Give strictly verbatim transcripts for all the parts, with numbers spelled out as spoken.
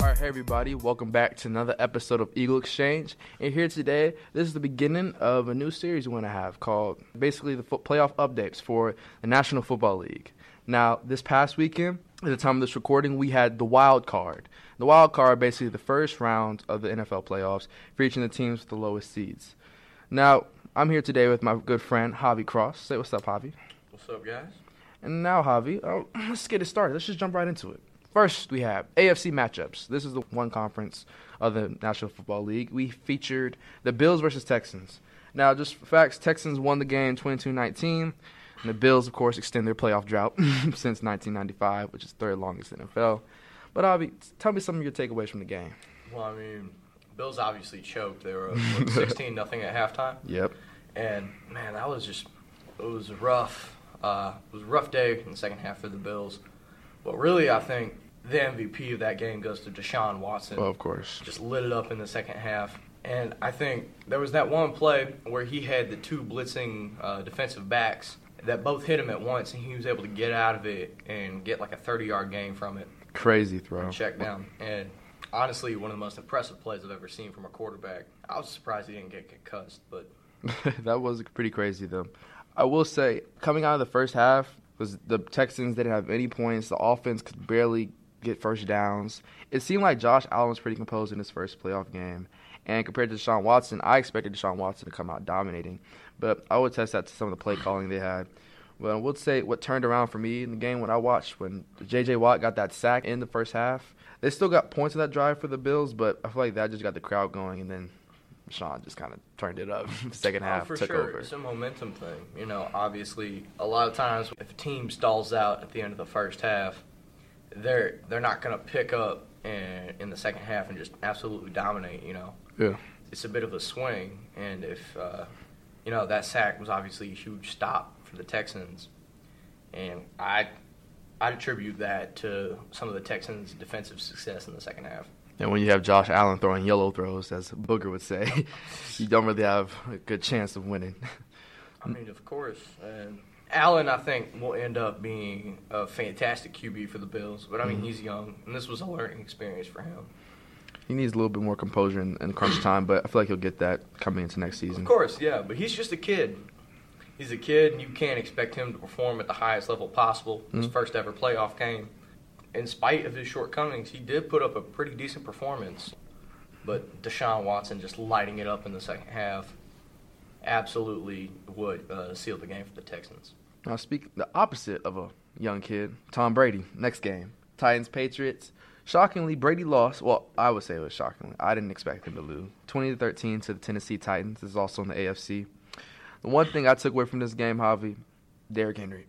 Hey everybody, welcome back to another episode of Eagle Exchange, and here today, this is the beginning of a new series we're going to have called, basically, the fo- playoff updates for the National Football League. Now, this past weekend, at the time of this recording, we had the wild card. The wild card, basically, the first round of the N F L playoffs, featuring the teams with the lowest seeds. Now, I'm here today with my good friend, Javi Cross. Say what's up, Javi. What's up, guys? And now, Javi, oh, let's get it started. Let's just jump right into it. First, we have A F C matchups. This is the one conference of the National Football League. We featured the Bills versus Texans. Now, just facts, Texans won the game twenty-two nineteen, and the Bills, of course, extend their playoff drought since nineteen ninety-five, which is third longest in the N F L. But, Avi, tell me some of your takeaways from the game. Well, I mean, Bills obviously choked. They were up sixteen nothing at halftime. Yep. And, man, that was just – it was rough. Uh, it was a rough day in the second half for the Bills. But really, I think the M V P of that game goes to Deshaun Watson. Well, of course. Just lit it up in the second half. And I think there was that one play where he had the two blitzing uh, defensive backs that both hit him at once, and he was able to get out of it and get like a thirty-yard gain from it. Crazy throw. And check down. And honestly, one of the most impressive plays I've ever seen from a quarterback. I was surprised he didn't get concussed, but. That was pretty crazy, though. I will say, coming out of the first half, was the Texans didn't have any points. The offense could barely get first downs. It seemed like Josh Allen was pretty composed in his first playoff game. And compared to Deshaun Watson, I expected Deshaun Watson to come out dominating. But I would test that to some of the play calling they had. But I would say what turned around for me in the game when I watched, when J J. Watt got that sack in the first half, they still got points in that drive for the Bills, but I feel like that just got the crowd going, and then Sean just kind of turned it up. Second half, oh, for took sure. over. It's a momentum thing. You know, obviously, a lot of times if a team stalls out at the end of the first half, they're they're not going to pick up and, in the second half and just absolutely dominate, you know. Yeah. It's a bit of a swing. And if, uh, you know, that sack was obviously a huge stop for the Texans. And I, I attribute that to some of the Texans' defensive success in the second half. And when you have Josh Allen throwing yellow throws, as Booger would say, you don't really have a good chance of winning. I mean, of course. And Allen, I think, will end up being a fantastic Q B for the Bills. But, I mean, mm-hmm. he's young, and this was a learning experience for him. He needs a little bit more composure in, in crunch time, but I feel like he'll get that coming into next season. Of course, yeah. But he's just a kid. He's a kid, and you can't expect him to perform at the highest level possible. Mm-hmm. His first ever playoff game. In spite of his shortcomings, he did put up a pretty decent performance. But Deshaun Watson just lighting it up in the second half absolutely would uh, seal the game for the Texans. Now, speak the opposite of a young kid, Tom Brady. Next game, Titans-Patriots. Shockingly, Brady lost. Well, I would say it was shocking. I didn't expect him to lose. twenty to thirteen to the Tennessee Titans. This is also in the A F C. The one thing I took away from this game, Javi, Derrick Henry.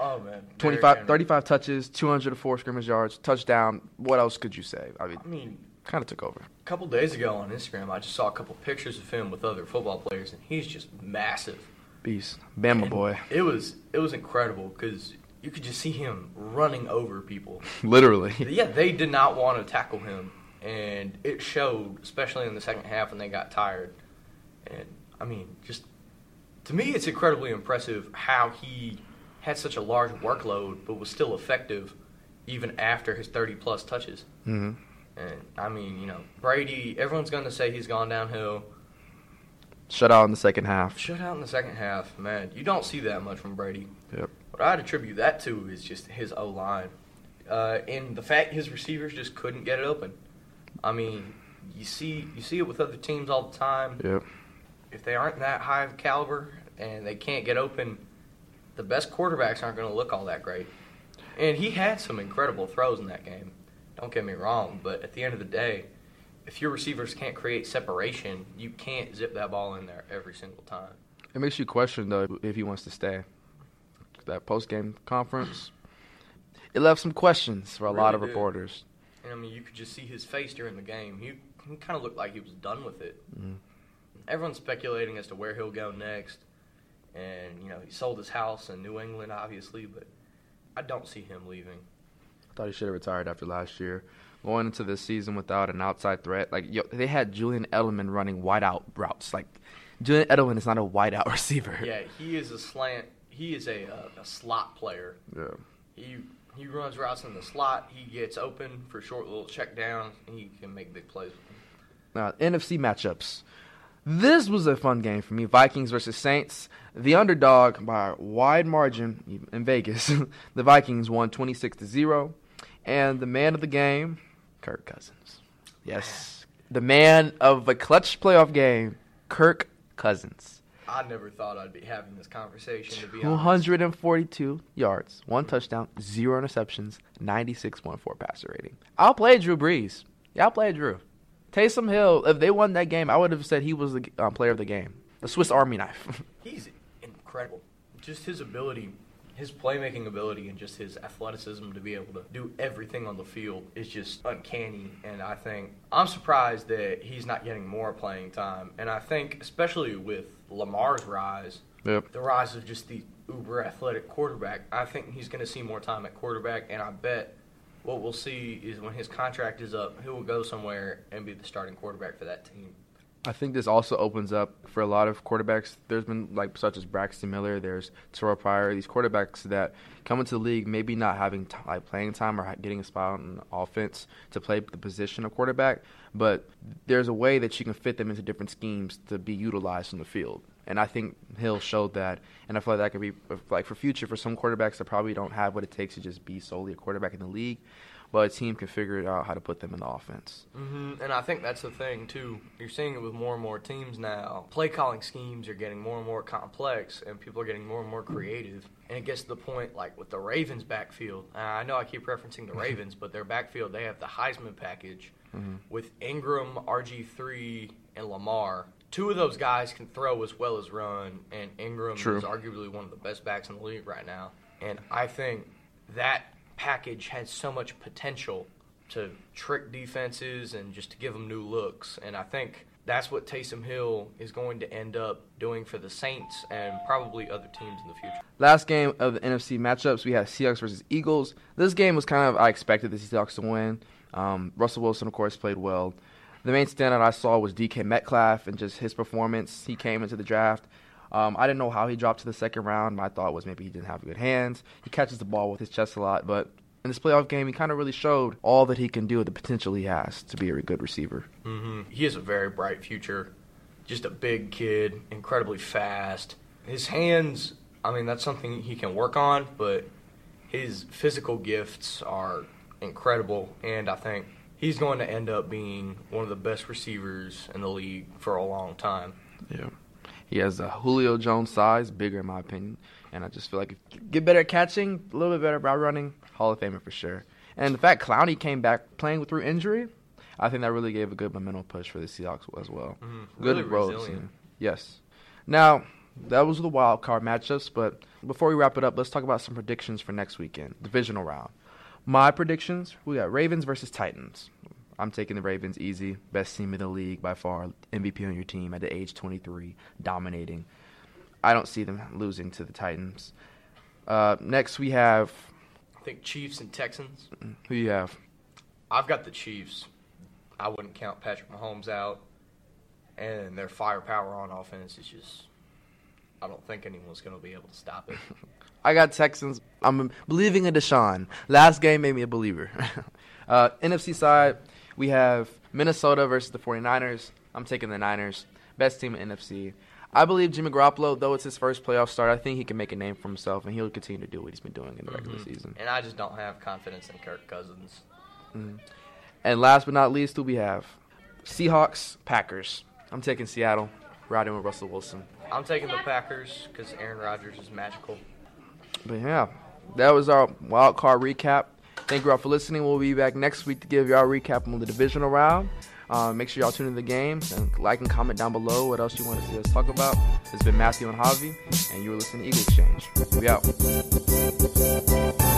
Oh, man. twenty-five, thirty-five touches, two hundred four scrimmage yards, touchdown. What else could you say? I mean, I mean kind of took over. A couple days ago on Instagram, I just saw a couple pictures of him with other football players, and he's just massive. Beast. Bama and boy. It was it was incredible because you could just see him running over people. Literally. Yeah, they did not want to tackle him, and it showed, especially in the second half when they got tired. And, I mean, just to me it's incredibly impressive how he – had such a large workload, but was still effective even after his thirty-plus touches. Mm-hmm. And, I mean, you know, Brady, everyone's going to say he's gone downhill. Shut out in the second half. Shut out in the second half, man. You don't see that much from Brady. Yep. What I'd attribute that to is just his O-line. Uh, and the fact his receivers just couldn't get it open. I mean, you see you see it with other teams all the time. Yep. If they aren't that high of caliber and they can't get open – the best quarterbacks aren't going to look all that great. And he had some incredible throws in that game. Don't get me wrong, but at the end of the day, if your receivers can't create separation, you can't zip that ball in there every single time. It makes you question, though, if he wants to stay. That post-game conference, it left some questions for a really lot of did. reporters. And, I mean, you could just see his face during the game. He, he kind of looked like he was done with it. Mm. Everyone's speculating as to where he'll go next. And, you know, he sold his house in New England, obviously, but I don't see him leaving. I thought he should have retired after last year. Going into this season without an outside threat, like, yo, they had Julian Edelman running wide out routes. Like, Julian Edelman is not a wideout receiver. Yeah, he is a slant. He is a uh, a slot player. Yeah. He he runs routes in the slot. He gets open for short little check downs, and he can make big plays with him. Now, N F C matchups. This was a fun game for me. Vikings versus Saints. The underdog by a wide margin in Vegas. The Vikings won twenty-six to zero. And the man of the game, Kirk Cousins. Yes. The man of the clutch playoff game, Kirk Cousins. I never thought I'd be having this conversation, to be honest. one hundred forty-two yards, one touchdown, zero interceptions, ninety-six point four passer rating. I'll play Drew Brees. Yeah, I'll play Drew. Taysom Hill, if they won that game, I would have said he was the uh, player of the game. The Swiss Army knife. He's incredible. Just his ability, his playmaking ability, and just his athleticism to be able to do everything on the field is just uncanny. And I think I'm surprised that he's not getting more playing time. And I think especially with Lamar's rise, yep. the rise of just the uber-athletic quarterback, I think he's going to see more time at quarterback, and I bet what we'll see is when his contract is up, he will go somewhere and be the starting quarterback for that team. I think this also opens up for a lot of quarterbacks. There's been, like, such as Braxton Miller, there's Terrelle Pryor, these quarterbacks that come into the league maybe not having t- like playing time or getting a spot on offense to play the position of quarterback, but there's a way that you can fit them into different schemes to be utilized on the field. And I think Hill showed that, and I feel like that could be, like, for future for some quarterbacks that probably don't have what it takes to just be solely a quarterback in the league, but a team can figure out how to put them in the offense. Mm-hmm. And I think that's the thing, too. You're seeing it with more and more teams now. Play-calling schemes are getting more and more complex, and people are getting more and more creative. And it gets to the point, like, with the Ravens' backfield. Uh, I know I keep referencing the Ravens, but their backfield, they have the Heisman package mm-hmm. with Ingram, R G three, and Lamar. Two of those guys can throw as well as run, and Ingram True. is arguably one of the best backs in the league right now. And I think that package has so much potential to trick defenses and just to give them new looks. And I think that's what Taysom Hill is going to end up doing for the Saints and probably other teams in the future. Last game of the N F C matchups, we have Seahawks versus Eagles. This game was kind of, I expected the Seahawks to win. Um, Russell Wilson, of course, played well. The main standout I saw was D K Metcalf and just his performance. He came into the draft. Um, I didn't know how he dropped to the second round. My thought was maybe he didn't have good hands. He catches the ball with his chest a lot. But in this playoff game, he kind of really showed all that he can do, the potential he has to be a good receiver. Mm-hmm. He has a very bright future. Just a big kid, incredibly fast. His hands, I mean, that's something he can work on. But his physical gifts are incredible. And I think he's going to end up being one of the best receivers in the league for a long time. Yeah. He has a Julio Jones size, bigger in my opinion. And I just feel like if you get better at catching, a little bit better by running, Hall of Famer for sure. And the fact Clowney came back playing through injury, I think that really gave a good momentum push for the Seahawks as well. Mm-hmm. Good really roles. Yes. Now, that was the wild card matchups. But before we wrap it up, let's talk about some predictions for next weekend, divisional round. My predictions, we got Ravens versus Titans. I'm taking the Ravens easy. Best team in the league by far. M V P on your team at the age twenty-three, dominating. I don't see them losing to the Titans. Uh, next we have, I think, Chiefs and Texans. Who you have? I've got the Chiefs. I wouldn't count Patrick Mahomes out. And their firepower on offense is just, I don't think anyone's going to be able to stop it. I got Texans. I'm believing in Deshaun. Last game made me a believer. uh, N F C side, we have Minnesota versus the 49ers. I'm taking the Niners. Best team in N F C. I believe Jimmy Garoppolo, though it's his first playoff start, I think he can make a name for himself, and he'll continue to do what he's been doing in the mm-hmm. regular season. And I just don't have confidence in Kirk Cousins. Mm-hmm. And last but not least, who we have? Seahawks, Packers. I'm taking Seattle, riding with Russell Wilson. I'm taking the Packers because Aaron Rodgers is magical. But, yeah, that was our wild card recap. Thank you all for listening. We'll be back next week to give y'all a recap on the divisional round. Uh, make sure y'all tune in the games and like and comment down below what else you want to see us talk about. It's been Matthew and Javi, and you were listening to Eagle Exchange. We out.